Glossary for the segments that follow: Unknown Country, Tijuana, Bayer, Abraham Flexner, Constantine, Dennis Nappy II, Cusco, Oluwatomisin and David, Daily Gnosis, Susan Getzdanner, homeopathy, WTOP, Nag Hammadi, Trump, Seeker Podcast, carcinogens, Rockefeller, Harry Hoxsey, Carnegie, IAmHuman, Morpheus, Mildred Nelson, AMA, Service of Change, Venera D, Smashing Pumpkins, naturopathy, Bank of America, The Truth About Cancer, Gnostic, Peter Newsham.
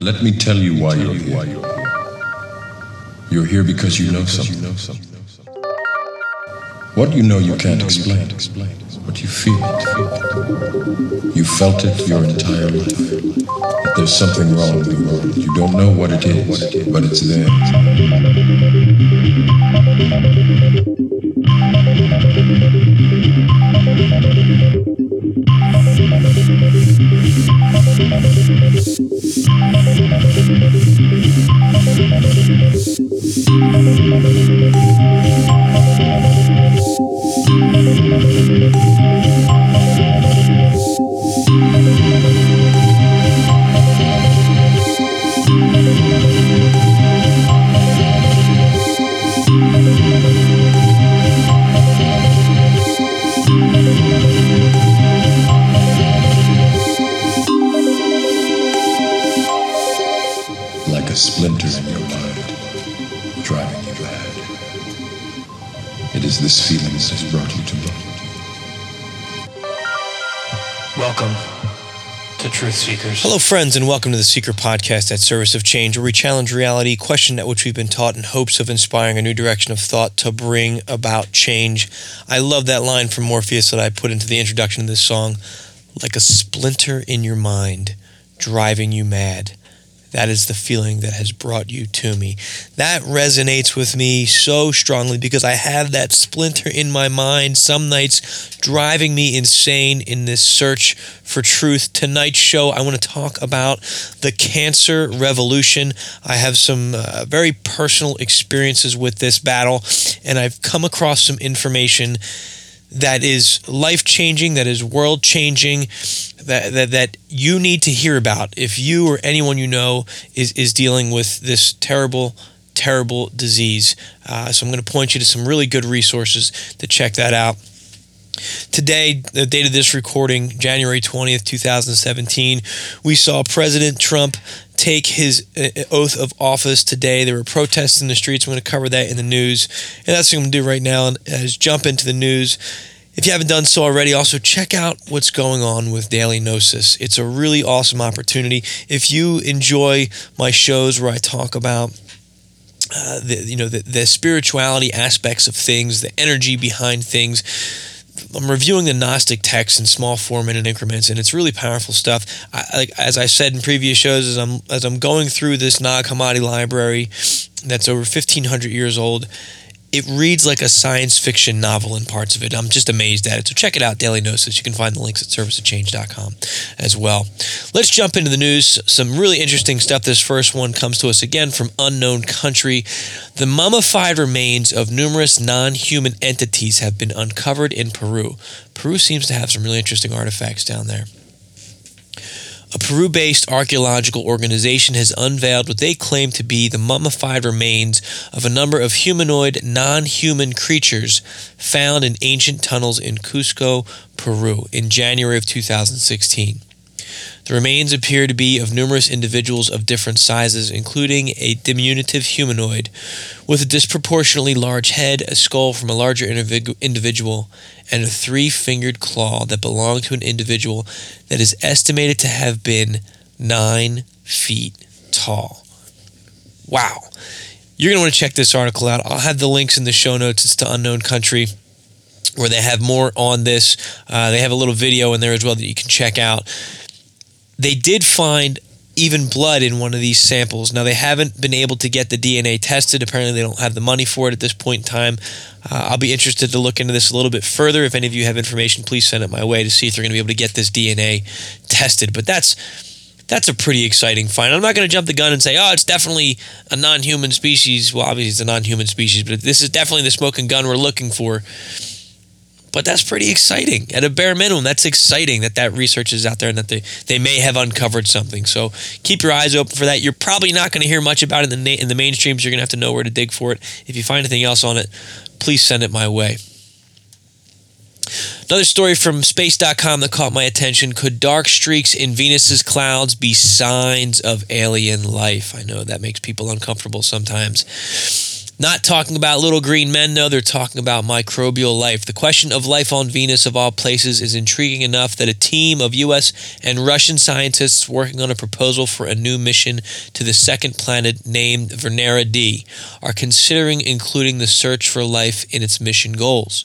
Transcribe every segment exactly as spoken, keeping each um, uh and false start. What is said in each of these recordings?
Let me tell you why you're here. You're here because you know something. What you know you can't explain, but you feel it. You felt it your entire life. That there's something wrong with the world. You don't know what it is, but it's there. Seekers. Hello, friends, and welcome to the Seeker Podcast at Service of Change, where we challenge reality, question at which we've been taught in hopes of inspiring a new direction of thought to bring about change. I love that line from Morpheus that I put into the introduction of this song, like a splinter in your mind, driving you mad. That is the feeling that has brought you to me. That resonates with me so strongly because I have that splinter in my mind some nights driving me insane in this search for truth. Tonight's show, I want to talk about the cancer revolution. I have some uh, very personal experiences with this battle, and I've come across some information that is life-changing, that is world-changing, that, that that you need to hear about if you or anyone you know is, is dealing with this terrible, terrible disease. Uh, so I'm going to point you to some really good resources to check that out. Today, the date of this recording, January twentieth, two thousand seventeen, we saw President Trump take his oath of office today. There were protests in the streets. I'm going to cover that in the news. And that's what I'm going to do right now is jump into the news. If you haven't done so already, also check out what's going on with Daily Gnosis. It's a really awesome opportunity. If you enjoy my shows where I talk about uh, the, you know, the, the spirituality aspects of things, the energy behind things, I'm reviewing the Gnostic texts in small four-minute increments, and it's really powerful stuff. I, like, as I said in previous shows, as I'm as I'm going through this Nag Hammadi library that's over fifteen hundred years old, it reads like a science fiction novel in parts of it. I'm just amazed at it. So check it out, Daily Gnosis. You can find the links at service of change dot com as well. Let's jump into the news. Some really interesting stuff. This first one comes to us again from Unknown Country. The mummified remains of numerous non-human entities have been uncovered in Peru. Peru seems to have some really interesting artifacts down there. A Peru-based archaeological organization has unveiled what they claim to be the mummified remains of a number of humanoid, non-human creatures found in ancient tunnels in Cusco, Peru, in January of two thousand sixteen. The remains appear to be of numerous individuals of different sizes, including a diminutive humanoid with a disproportionately large head, a skull from a larger individu- individual, and a three-fingered claw that belonged to an individual that is estimated to have been nine feet tall. Wow. You're going to want to check this article out. I'll have the links in the show notes. It's to Unknown Country, where they have more on this. Uh, they have a little video in there as well that you can check out. They did find even blood in one of these samples. Now, they haven't been able to get the D N A tested. Apparently, they don't have the money for it at this point in time. Uh, I'll be interested to look into this a little bit further. If any of you have information, please send it my way to see if they're going to be able to get this D N A tested. But that's that's a pretty exciting find. I'm not going to jump the gun and say, oh, it's definitely a non-human species. Well, obviously, it's a non-human species, but this is definitely the smoking gun we're looking for. But that's pretty exciting. At a bare minimum, that's exciting that that research is out there and that they, they may have uncovered something. So keep your eyes open for that. You're probably not going to hear much about it in the, na- in the mainstream, so you're going to have to know where to dig for it. If you find anything else on it, please send it my way. Another story from space dot com that caught my attention. Could dark streaks in Venus's clouds be signs of alien life? I know that makes people uncomfortable sometimes. Not talking about little green men, though. They're talking about microbial life. The question of life on Venus, of all places, is intriguing enough that a team of U S and Russian scientists working on a proposal for a new mission to the second planet named Venera D are considering including the search for life in its mission goals.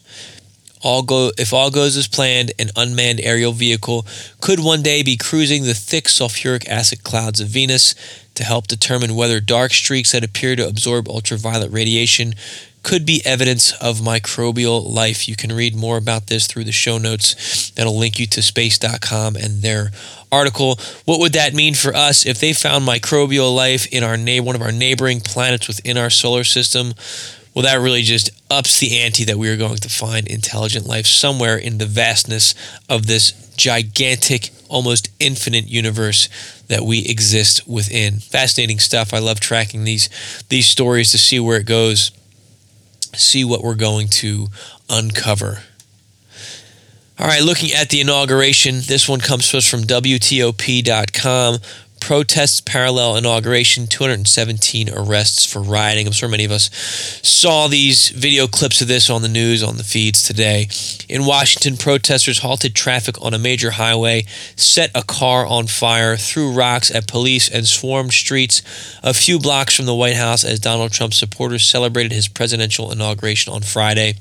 All go, if all goes as planned, an unmanned aerial vehicle could one day be cruising the thick sulfuric acid clouds of Venus to help determine whether dark streaks that appear to absorb ultraviolet radiation could be evidence of microbial life. You can read more about this through the show notes. That'll link you to space dot com and their article. What would that mean for us if they found microbial life in our na- one of our neighboring planets within our solar system? Well, that really just ups the ante that we are going to find intelligent life somewhere in the vastness of this gigantic, almost infinite universe that we exist within. Fascinating stuff. I love tracking these these stories to see where it goes, see what we're going to uncover. All right, looking at the inauguration, this one comes to us from W T O P dot com. Protests parallel inauguration, two hundred seventeen arrests for rioting. I'm sure many of us saw these video clips of this on the news, on the feeds today. In Washington, protesters halted traffic on a major highway, set a car on fire, threw rocks at police, and swarmed streets a few blocks from the White House as Donald Trump supporters celebrated his presidential inauguration on Friday.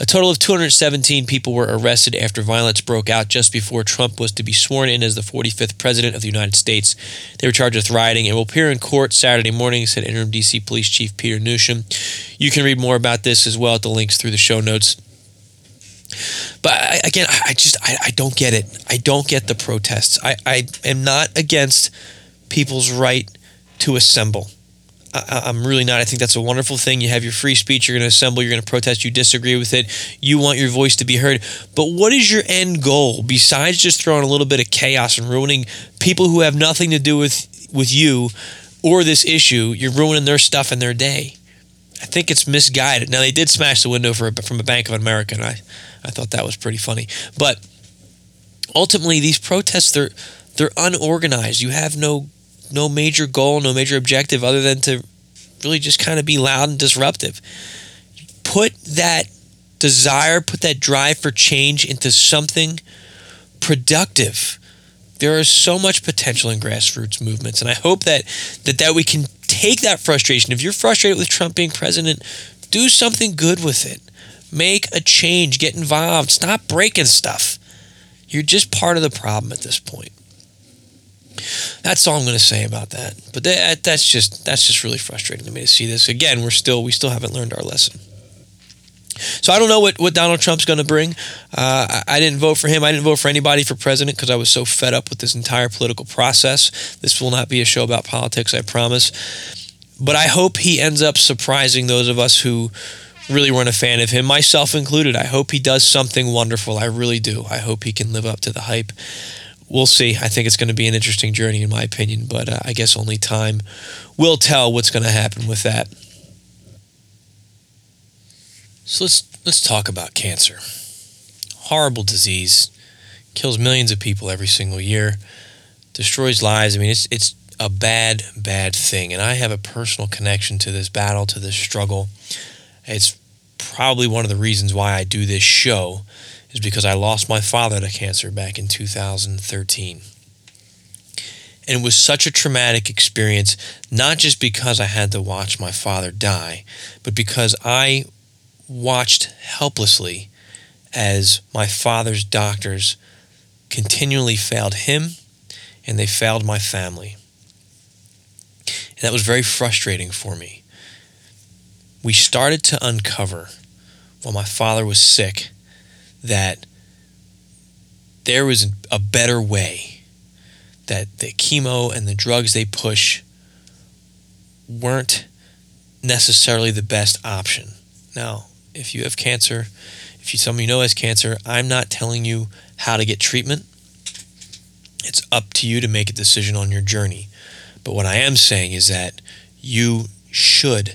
A total of two hundred seventeen people were arrested after violence broke out just before Trump was to be sworn in as the forty-fifth president of the United States. They were charged with rioting and will appear in court Saturday morning, said Interim D C Police Chief Peter Newsham. You can read more about this as well at the links through the show notes. But again, I just I, I don't get it. I don't get the protests. I, I am not against people's right to assemble. I'm really not. I think that's a wonderful thing. You have your free speech. You're going to assemble. You're going to protest. You disagree with it. You want your voice to be heard. But what is your end goal besides just throwing a little bit of chaos and ruining people who have nothing to do with, with you or this issue? You're ruining their stuff and their day. I think it's misguided. Now, they did smash the window for a, from a Bank of America, and I, I thought that was pretty funny. But ultimately, these protests, they're, they're unorganized. You have no No major goal, no major objective other than to really just kind of be loud and disruptive. Put that desire, put that drive for change into something productive. There is so much potential in grassroots movements, and I hope that that, that we can take that frustration. If you're frustrated with Trump being president, do something good with it. Make a change. Get involved. Stop breaking stuff. You're just part of the problem at this point. That's all I'm going to say about that. But that, that's just that's just really frustrating to me to see this. Again, we're still we still haven't learned our lesson. So I don't know what, what Donald Trump's going to bring. Uh, I, I didn't vote for him. I didn't vote for anybody for president because I was so fed up with this entire political process. This will not be a show about politics, I promise. But I hope he ends up surprising those of us who really weren't a fan of him, myself included. I hope he does something wonderful. I really do. I hope he can live up to the hype. We'll see. I think it's going to be an interesting journey, in my opinion, but uh, I guess only time will tell what's going to happen with that. So let's let's talk about cancer. Horrible disease, kills millions of people every single year, destroys lives. I mean, it's it's a bad, bad thing, and I have a personal connection to this battle, to this struggle. It's probably one of the reasons why I do this show. Is because I lost my father to cancer back in two thousand thirteen. And it was such a traumatic experience, not just because I had to watch my father die, but because I watched helplessly as my father's doctors continually failed him and they failed my family. And that was very frustrating for me. We started to uncover, while my father was sick, that there was a better way, that the chemo and the drugs they push weren't necessarily the best option. Now, if you have cancer, if you someone you know has cancer, I'm not telling you how to get treatment. It's up to you to make a decision on your journey. But what I am saying is that you should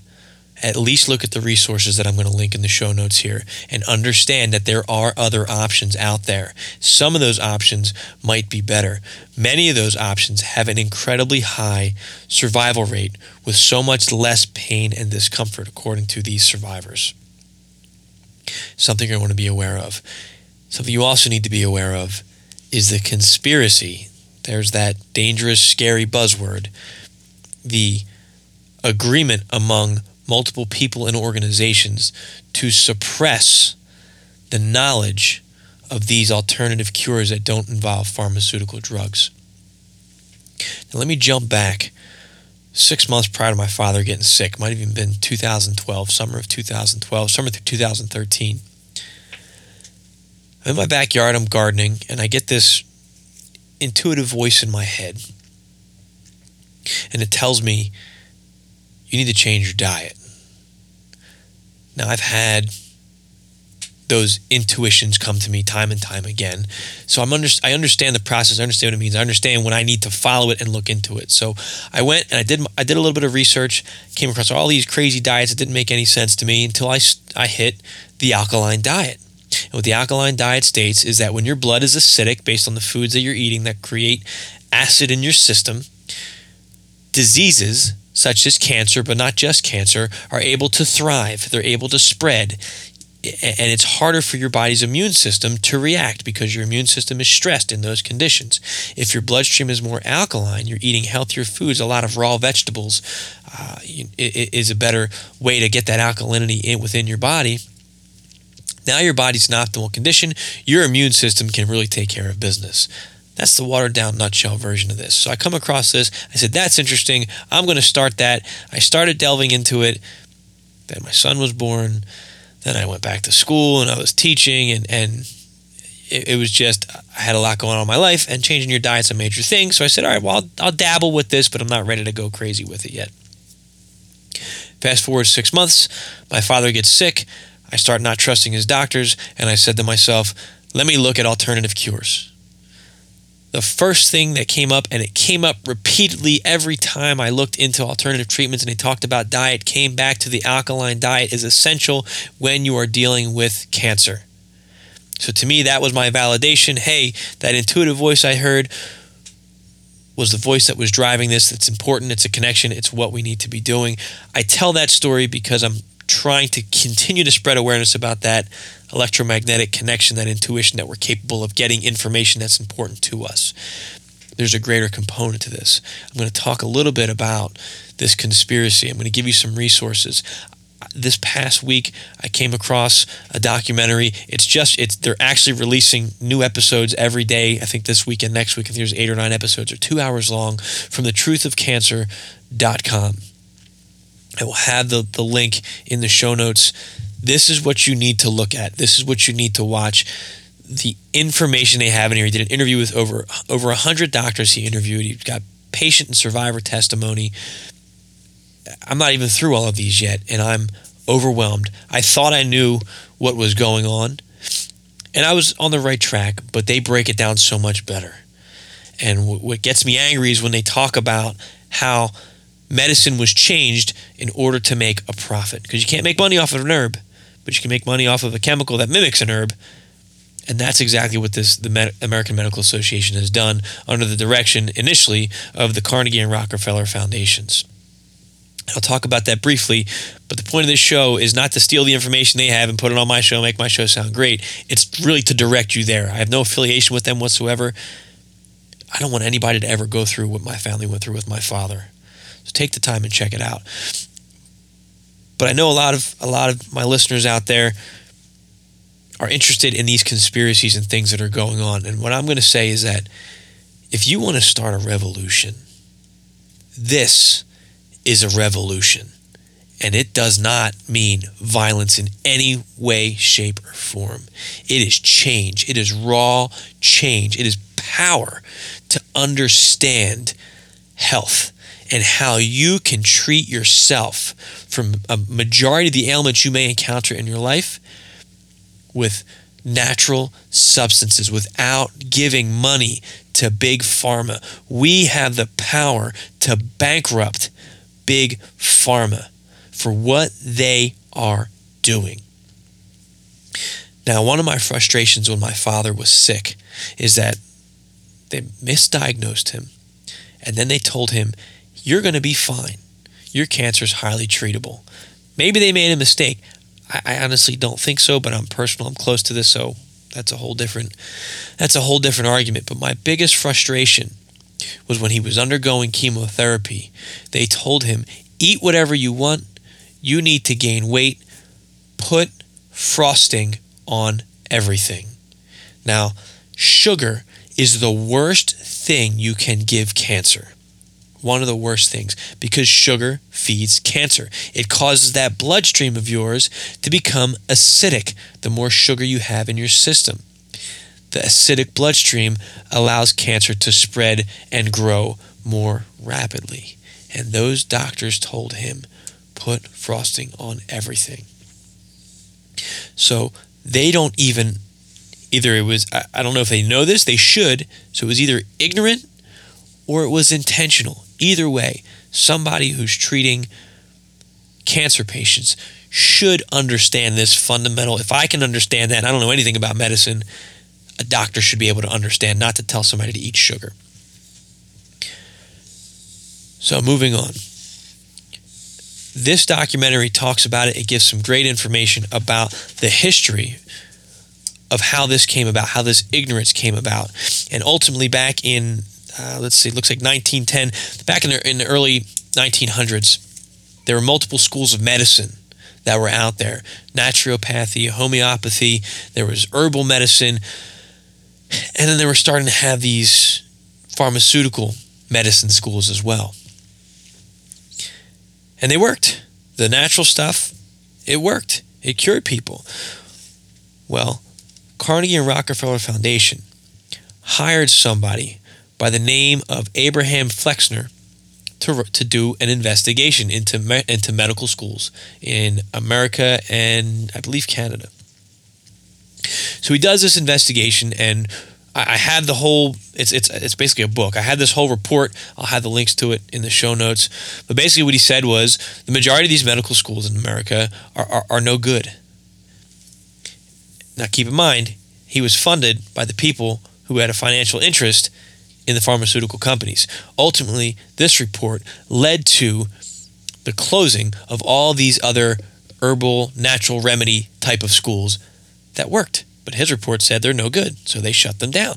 at least look at the resources that I'm going to link in the show notes here and understand that there are other options out there. Some of those options might be better. Many of those options have an incredibly high survival rate with so much less pain and discomfort, according to these survivors. Something you want to be aware of. Something you also need to be aware of is the conspiracy. There's that dangerous, scary buzzword. The agreement among multiple people and organizations to suppress the knowledge of these alternative cures that don't involve pharmaceutical drugs. Now, let me jump back six months prior to my father getting sick. Might have even been two thousand twelve, summer of two thousand twelve, summer of two thousand thirteen. I'm in my backyard, I'm gardening, and I get this intuitive voice in my head. And it tells me, you need to change your diet. Now, I've had those intuitions come to me time and time again. So I'm under, I understand the process. I understand what it means. I understand when I need to follow it and look into it. So I went and I did I did a little bit of research, came across all these crazy diets that didn't make any sense to me until I, I hit the alkaline diet. And what the alkaline diet states is that when your blood is acidic based on the foods that you're eating that create acid in your system, diseases such as cancer, but not just cancer, are able to thrive. They're able to spread. And it's harder for your body's immune system to react because your immune system is stressed in those conditions. If your bloodstream is more alkaline, you're eating healthier foods, a lot of raw vegetables uh, is a better way to get that alkalinity in within your body. Now your body's in optimal condition. Your immune system can really take care of business. That's the watered-down nutshell version of this. So I come across this. I said, that's interesting. I'm going to start that. I started delving into it. Then my son was born. Then I went back to school, and I was teaching, and, and it, it was just I had a lot going on in my life, and changing your diet's a major thing. So I said, all right, well, I'll, I'll dabble with this, but I'm not ready to go crazy with it yet. Fast forward six months. My father gets sick. I start not trusting his doctors, and I said to myself, let me look at alternative cures. The first thing that came up, and it came up repeatedly every time I looked into alternative treatments and they talked about diet, came back to the alkaline diet is essential when you are dealing with cancer. So to me, that was my validation. Hey, that intuitive voice I heard was the voice that was driving this. It's important. It's a connection. It's what we need to be doing. I tell that story because I'm trying to continue to spread awareness about that electromagnetic connection, that intuition, that we're capable of getting information that's important to us. There's a greater component to this. I'm going to talk a little bit about this conspiracy. I'm going to give you some resources. This past week, I came across a documentary. It's just, it's they're actually releasing new episodes every day. I think this week and next week, I think there's eight or nine episodes or two hours long from the truth of cancer dot com. I will have the, the link in the show notes. This is what you need to look at. This is what you need to watch. The information they have in here. He did an interview with over over one hundred doctors he interviewed. He got patient and survivor testimony. I'm not even through all of these yet, and I'm overwhelmed. I thought I knew what was going on, and I was on the right track, but they break it down so much better. And w- what gets me angry is when they talk about how medicine was changed in order to make a profit, because you can't make money off of an herb, but you can make money off of a chemical that mimics an herb. And that's exactly what this the Med- American Medical Association has done under the direction initially of the Carnegie and Rockefeller foundations. I'll talk about that briefly, but the point of this show is not to steal the information they have and put it on my show, make my show sound great. It's really to direct you there. I have no affiliation with them whatsoever. I don't want anybody to ever go through what my family went through with my father. So take the time and check it out. But I know a lot of a lot of my listeners out there are interested in these conspiracies and things that are going on. And what I'm going to say is that if you want to start a revolution, this is a revolution. And it does not mean violence in any way, shape, or form. It is change. It is raw change. It is power to understand health and how you can treat yourself from a majority of the ailments you may encounter in your life with natural substances without giving money to big pharma. We have the power to bankrupt big pharma for what they are doing. Now, one of my frustrations when my father was sick is that they misdiagnosed him, and then they told him, you're going to be fine. Your cancer is highly treatable. Maybe they made a mistake. I, I honestly don't think so, but I'm personal. I'm close to this, so that's a whole different that's a whole different argument. But my biggest frustration was when he was undergoing chemotherapy, they told him, eat whatever you want. You need to gain weight. Put frosting on everything. Now, sugar is the worst thing you can give cancer. One of the worst things, because sugar feeds cancer. It causes that bloodstream of yours to become acidic the more sugar you have in your system. The acidic bloodstream allows cancer to spread and grow more rapidly. And those doctors told him, put frosting on everything. So they don't even, either it was, I, I don't know if they know this, they should, so it was either ignorant or it was intentional. Either way, somebody who's treating cancer patients should understand this fundamental. If I can understand that, and I don't know anything about medicine, a doctor should be able to understand not to tell somebody to eat sugar. So moving on. This documentary talks about it. It gives some great information about the history of how this came about, how this ignorance came about. And ultimately back in, uh, let's see, it looks like nineteen ten, back in the, in the early nineteen hundreds, there were multiple schools of medicine that were out there. Naturopathy, homeopathy, there was herbal medicine, and then they were starting to have these pharmaceutical medicine schools as well. And they worked. The natural stuff, it worked. It cured people. Well, Carnegie and Rockefeller Foundation hired somebody by the name of Abraham Flexner to to do an investigation into me, into medical schools in America and I believe Canada. So he does this investigation, and I, I have the whole, it's it's it's basically a book. I have this whole report. I'll have the links to it in the show notes. But basically what he said was the majority of these medical schools in America are are, are no good. Now keep in mind, he was funded by the people who had a financial interest in the pharmaceutical companies. Ultimately, this report led to the closing of all these other herbal, natural remedy type of schools that worked. But his report said they're no good, so they shut them down.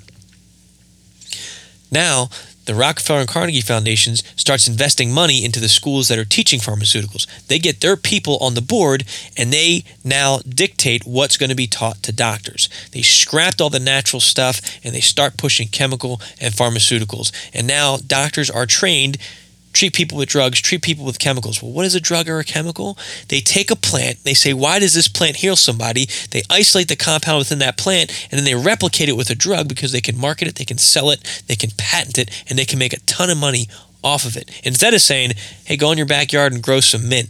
Now, the Rockefeller and Carnegie Foundations starts investing money into the schools that are teaching pharmaceuticals. They get their people on the board, and they now dictate what's going to be taught to doctors. They scrapped all the natural stuff, and they start pushing chemical and pharmaceuticals. And now doctors are trained, treat people with drugs, treat people with chemicals. Well, what is a drug or a chemical? They take a plant. They say, why does this plant heal somebody? They isolate the compound within that plant, and then they replicate it with a drug because they can market it, they can sell it, they can patent it, and they can make a ton of money off of it. Instead of saying, hey, go in your backyard and grow some mint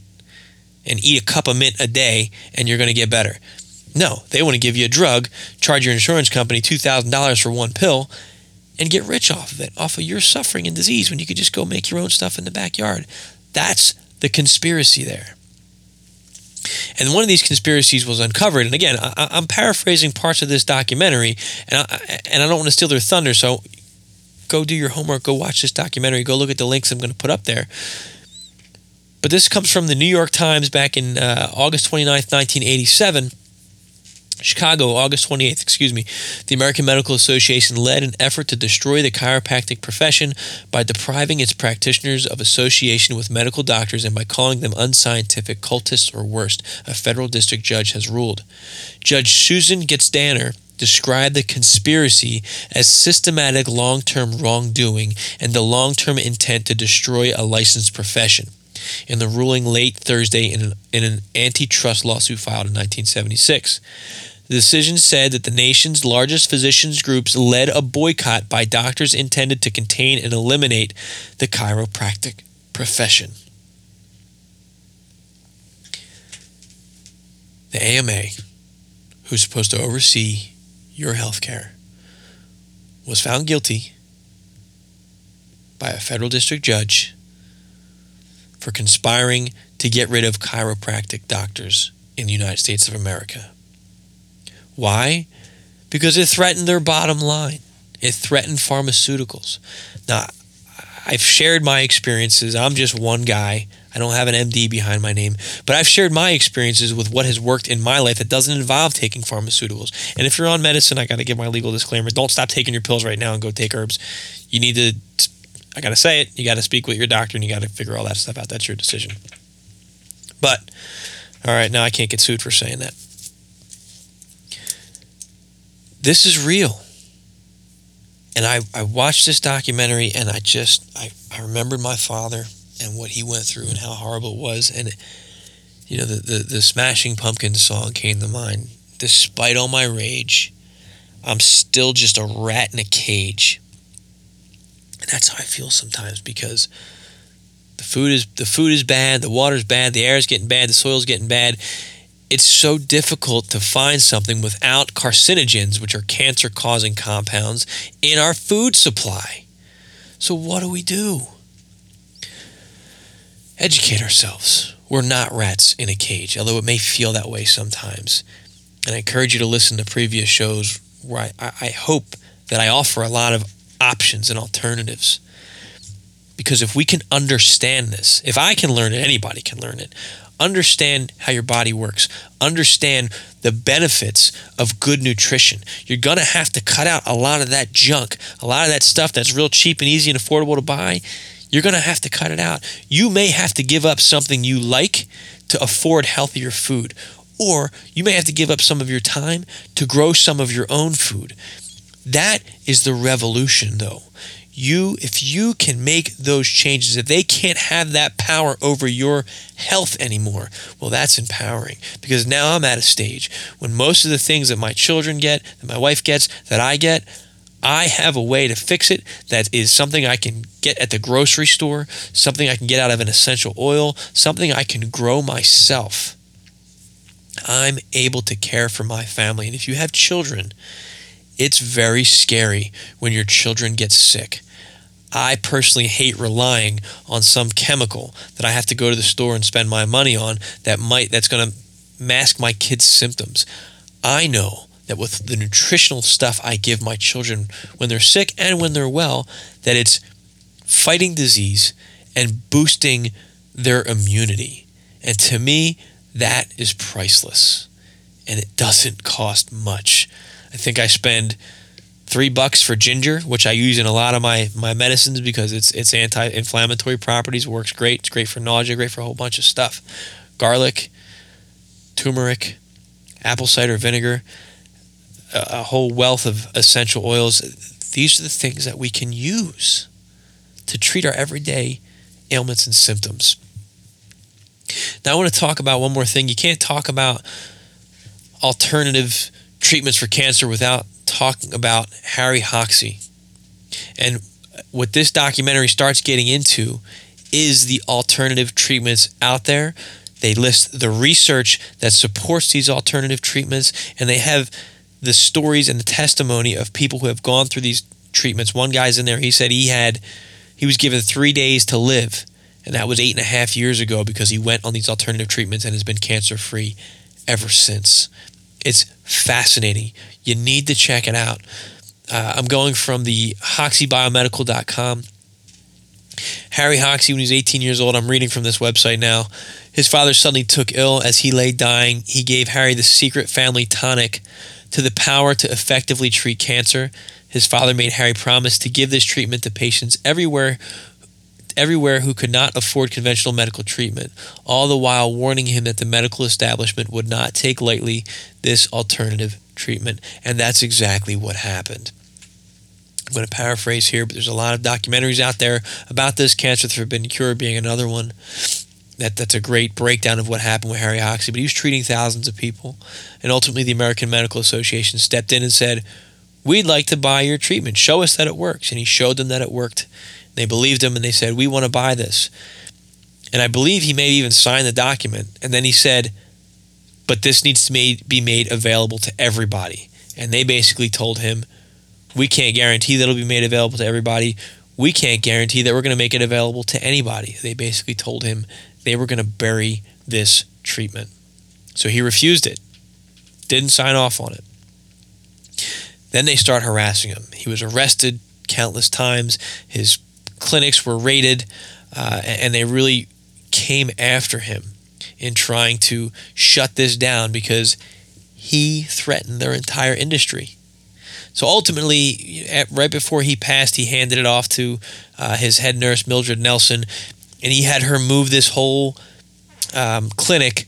and eat a cup of mint a day and you're going to get better. No, they want to give you a drug, charge your insurance company two thousand dollars for one pill, and get rich off of it, off of your suffering and disease, when you could just go make your own stuff in the backyard. That's the conspiracy there. And one of these conspiracies was uncovered. And again, I, I'm paraphrasing parts of this documentary, and I, and I don't want to steal their thunder, so go do your homework, go watch this documentary, go look at the links I'm going to put up there. But this comes from the New York Times back in uh, August twenty-ninth, nineteen eighty-seven. Chicago, August twenty-eighth, excuse me, the American Medical Association led an effort to destroy the chiropractic profession by depriving its practitioners of association with medical doctors and by calling them unscientific cultists or worse, a federal district judge has ruled. Judge Susan Getzdanner described the conspiracy as systematic long-term wrongdoing and the long-term intent to destroy a licensed profession. In the ruling late Thursday in an, in an antitrust lawsuit filed in nineteen seventy-six. The decision said that the nation's largest physicians groups led a boycott by doctors intended to contain and eliminate the chiropractic profession. The A M A, who's supposed to oversee your health care, was found guilty by a federal district judge for conspiring to to get rid of chiropractic doctors in the United States of America. Why? Because it threatened their bottom line. It threatened pharmaceuticals. Now, I've shared my experiences. I'm just one guy. I don't have an M D behind my name, but I've shared my experiences with what has worked in my life that doesn't involve taking pharmaceuticals. And if you're on medicine, I got to give my legal disclaimer. Don't stop taking your pills right now and go take herbs. You need to, I got to say it, you got to speak with your doctor and you got to figure all that stuff out. That's your decision. But, all right, now I can't get sued for saying that. This is real. And I, I watched this documentary and I just, I, I remembered my father and what he went through and how horrible it was. And, you know, the, the, the Smashing Pumpkins song came to mind. Despite all my rage, I'm still just a rat in a cage. And that's how I feel sometimes, because the food is the food is bad, the water's bad, the air's getting bad, the soil's getting bad. It's so difficult to find something without carcinogens, which are cancer-causing compounds, in our food supply. So what do we do? Educate ourselves. We're not rats in a cage, although it may feel that way sometimes. And I encourage you to listen to previous shows where I, I hope that I offer a lot of options and alternatives. Because if we can understand this, if I can learn it, anybody can learn it. Understand how your body works. Understand the benefits of good nutrition. You're going to have to cut out a lot of that junk, a lot of that stuff that's real cheap and easy and affordable to buy. You're going to have to cut it out. You may have to give up something you like to afford healthier food, or you may have to give up some of your time to grow some of your own food. That is the revolution, though. You, if you can make those changes, if they can't have that power over your health anymore, well, that's empowering, because now I'm at a stage when most of the things that my children get, that my wife gets, that I get, I have a way to fix it that is something I can get at the grocery store, something I can get out of an essential oil, something I can grow myself. I'm able to care for my family. And if you have children, it's very scary when your children get sick. I personally hate relying on some chemical that I have to go to the store and spend my money on that might that's going to mask my kids' symptoms. I know that with the nutritional stuff I give my children when they're sick and when they're well, that it's fighting disease and boosting their immunity. And to me, that is priceless. And it doesn't cost much. I think I spend three bucks for ginger, which I use in a lot of my, my medicines because it's it's anti-inflammatory properties, works great. It's great for nausea, great for a whole bunch of stuff. Garlic, turmeric, apple cider vinegar, a whole wealth of essential oils. These are the things that we can use to treat our everyday ailments and symptoms. Now I want to talk about one more thing. You can't talk about alternative treatments for cancer without talking about Harry Hoxsey. And what this documentary starts getting into is the alternative treatments out there. They list the research that supports these alternative treatments, and they have the stories and the testimony of people who have gone through these treatments. One guy's in there, he said he had, he was given three days to live, and that was eight and a half years ago because he went on these alternative treatments and has been cancer-free ever since. It's fascinating. You need to check it out. Uh, I'm going from the Hoxsey Biomedical dot com. Harry Hoxsey, when he was eighteen years old, I'm reading from this website now. His father suddenly took ill as he lay dying. He gave Harry the secret family tonic to the power to effectively treat cancer. His father made Harry promise to give this treatment to patients everywhere everywhere who could not afford conventional medical treatment, all the while warning him that the medical establishment would not take lightly this alternative treatment. And that's exactly what happened. I'm going to paraphrase here, but there's a lot of documentaries out there about this, Cancer: The Forbidden Cure being another one. That, that's a great breakdown of what happened with Harry Hoxsey, but he was treating thousands of people. And ultimately, the American Medical Association stepped in and said, we'd like to buy your treatment. Show us that it works. And he showed them that it worked. They believed him, and they said, we want to buy this. And I believe he may even sign the document. And then he said, but this needs to made, be made available to everybody. And they basically told him, we can't guarantee that it'll be made available to everybody. we can't guarantee that we're going to make it available to anybody. They basically told him they were going to bury this treatment. So he refused it, didn't sign off on it. Then they start harassing him. He was arrested countless times. His clinics were raided, uh, and they really came after him in trying to shut this down because he threatened their entire industry. So ultimately, at, right before he passed, he handed it off to uh, his head nurse, Mildred Nelson, and he had her move this whole um, clinic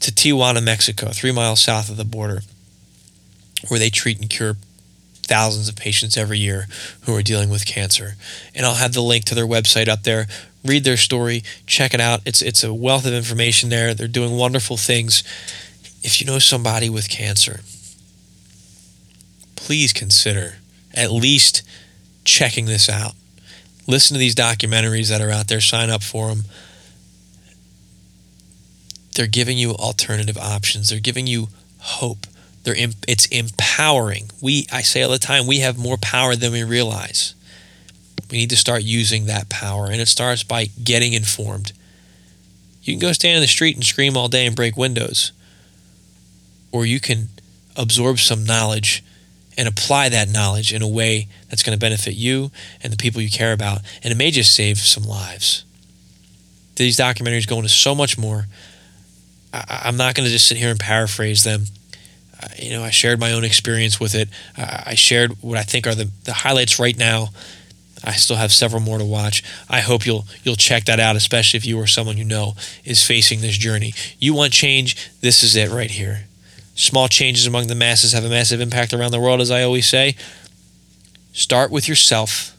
to Tijuana, Mexico, three miles south of the border, where they treat and cure thousands of patients every year who are dealing with cancer. And I'll have the link to their website up there. Read their story. Check it out. It's, it's a wealth of information there. They're doing wonderful things. If you know somebody with cancer, please consider at least checking this out. Listen to these documentaries that are out there. Sign up for them. They're giving you alternative options. They're giving you hope. They're imp- it's empowering. We, I say all the time, we have more power than we realize. We need to start using that power, and it starts by getting informed. You can go stand in the street and scream all day and break windows, or you can absorb some knowledge and apply that knowledge in a way that's going to benefit you and the people you care about. And it may just save some lives. These documentaries go into so much more. I, I'm not going to just sit here and paraphrase them. Uh, you know, I shared my own experience with it. Uh, I shared what I think are the, the highlights right now. I still have several more to watch. I hope you'll you'll check that out, especially if you or someone you know is facing this journey. You want change? This is it right here. Small changes among the masses have a massive impact around the world, as I always say. Start with yourself,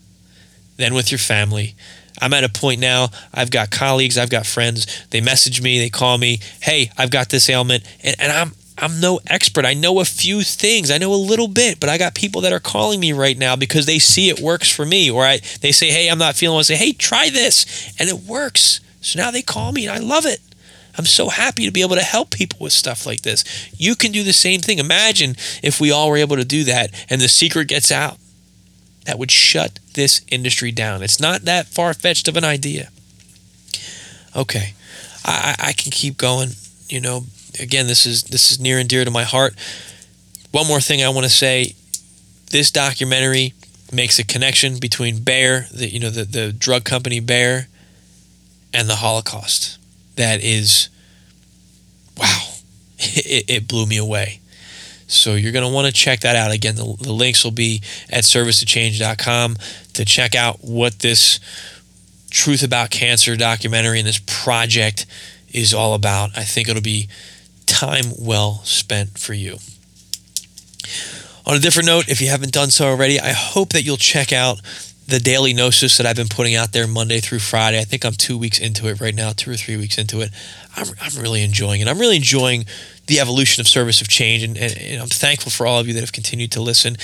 then with your family. I'm at a point now, I've got colleagues, I've got friends. They message me, they call me, hey, I've got this ailment, and, and I'm I'm no expert. I know a few things. I know a little bit, but I got people that are calling me right now because they see it works for me, or I, they say, hey, I'm not feeling well. I say, hey, try this, and it works. So now they call me, and I love it. I'm so happy to be able to help people with stuff like this. You can do the same thing. Imagine if we all were able to do that and the secret gets out. That would shut this industry down. It's not that far-fetched of an idea. Okay, I, I can keep going. You know, again, this is this is near and dear to my heart. One more thing I want to say. This documentary makes a connection between Bayer, the, you know, the, the drug company Bayer, and the Holocaust. That is, wow, it, it blew me away. So you're going to want to check that out. Again, the, the links will be at service of change dot com to check out what this Truth About Cancer documentary and this project is all about. I think it'll be time well spent for you. On a different note, if you haven't done so already, I hope that you'll check out the Daily Gnosis that I've been putting out there Monday through Friday. I think I'm two weeks into it right now, two or three weeks into it. I'm, I'm really enjoying it. I'm really enjoying the evolution of Service of Change, and, and, and I'm thankful for all of you that have continued to listen.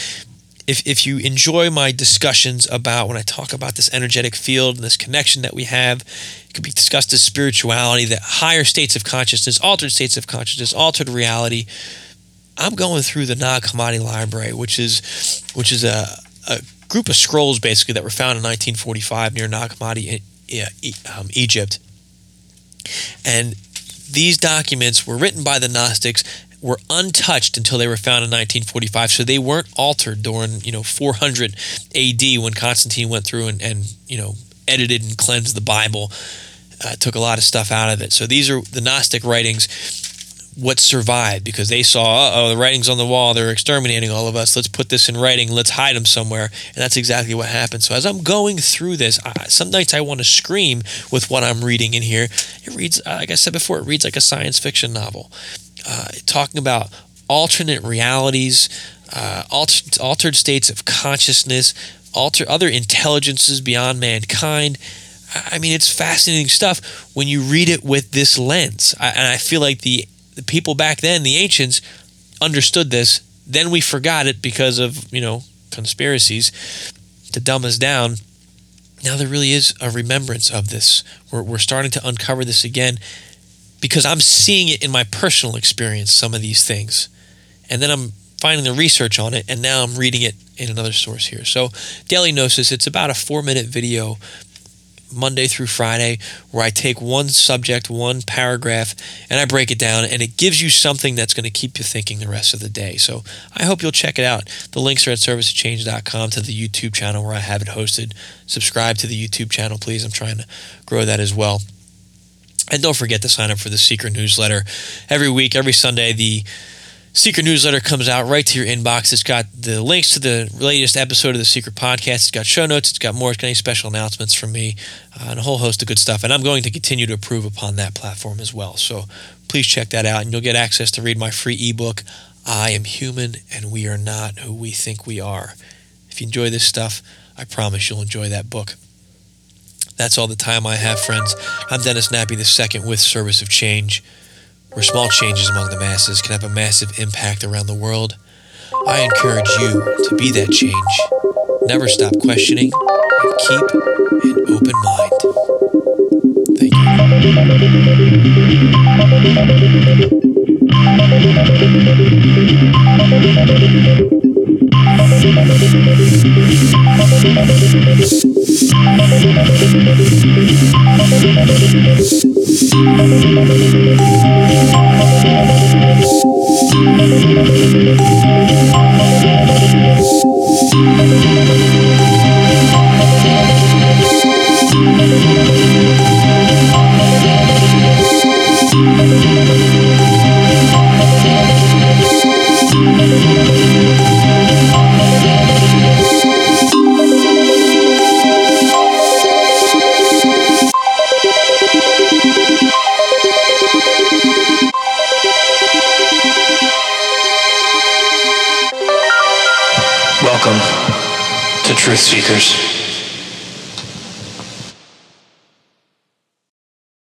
If if you enjoy my discussions about when I talk about this energetic field and this connection that we have, it could be discussed as spirituality, that higher states of consciousness, altered states of consciousness, altered reality. I'm going through the Nag Hammadi library, which is which is a, a group of scrolls basically that were found in nineteen forty-five near Nag Hammadi in um, Egypt. And these documents were written by the Gnostics, were untouched until they were found in nineteen forty-five. So they weren't altered during, you know, four hundred A D when Constantine went through and, and you know, edited and cleansed the Bible, uh, took a lot of stuff out of it. So these are the Gnostic writings. What survived, because they saw, uh-oh, the writing's on the wall, they're exterminating all of us, let's put this in writing, let's hide them somewhere, and that's exactly what happened. So as I'm going through this, I, some nights I want to scream with what I'm reading in here. It reads, like I said before, it reads like a science fiction novel, uh, talking about alternate realities, uh, alter, altered states of consciousness, alter, other intelligences beyond mankind. I, I mean, it's fascinating stuff when you read it with this lens, I, and I feel like the The people back then, the ancients, understood this. Then we forgot it because of, you know, conspiracies to dumb us down. Now there really is a remembrance of this. We're, we're starting to uncover this again because I'm seeing it in my personal experience, some of these things. And then I'm finding the research on it, and now I'm reading it in another source here. So Daily Gnosis, it's about a four-minute video Monday through Friday where I take one subject, one paragraph, and I break it down, and it gives you something that's going to keep you thinking the rest of the day. So I hope you'll check it out. The links are at service of change dot com to the YouTube channel where I have it hosted. Subscribe to the YouTube channel, please. I'm trying to grow that as well. And don't forget to sign up for the Seeker newsletter. Every week, every Sunday, the Seeker newsletter comes out right to your inbox. It's got the links to the latest episode of the Seeker Podcast. It's got show notes. It's got more. It's got any special announcements from me uh, and a whole host of good stuff. And I'm going to continue to improve upon that platform as well. So please check that out, and you'll get access to read my free ebook, I Am Human and We Are Not Who We Think We Are. If you enjoy this stuff, I promise you'll enjoy that book. That's all the time I have, friends. I'm Dennis Nappy the Second with Service of Change, where small changes among the masses can have a massive impact around the world. I encourage you to be that change. Never stop questioning, and keep an open mind. Thank you. Welcome to Truth Seekers.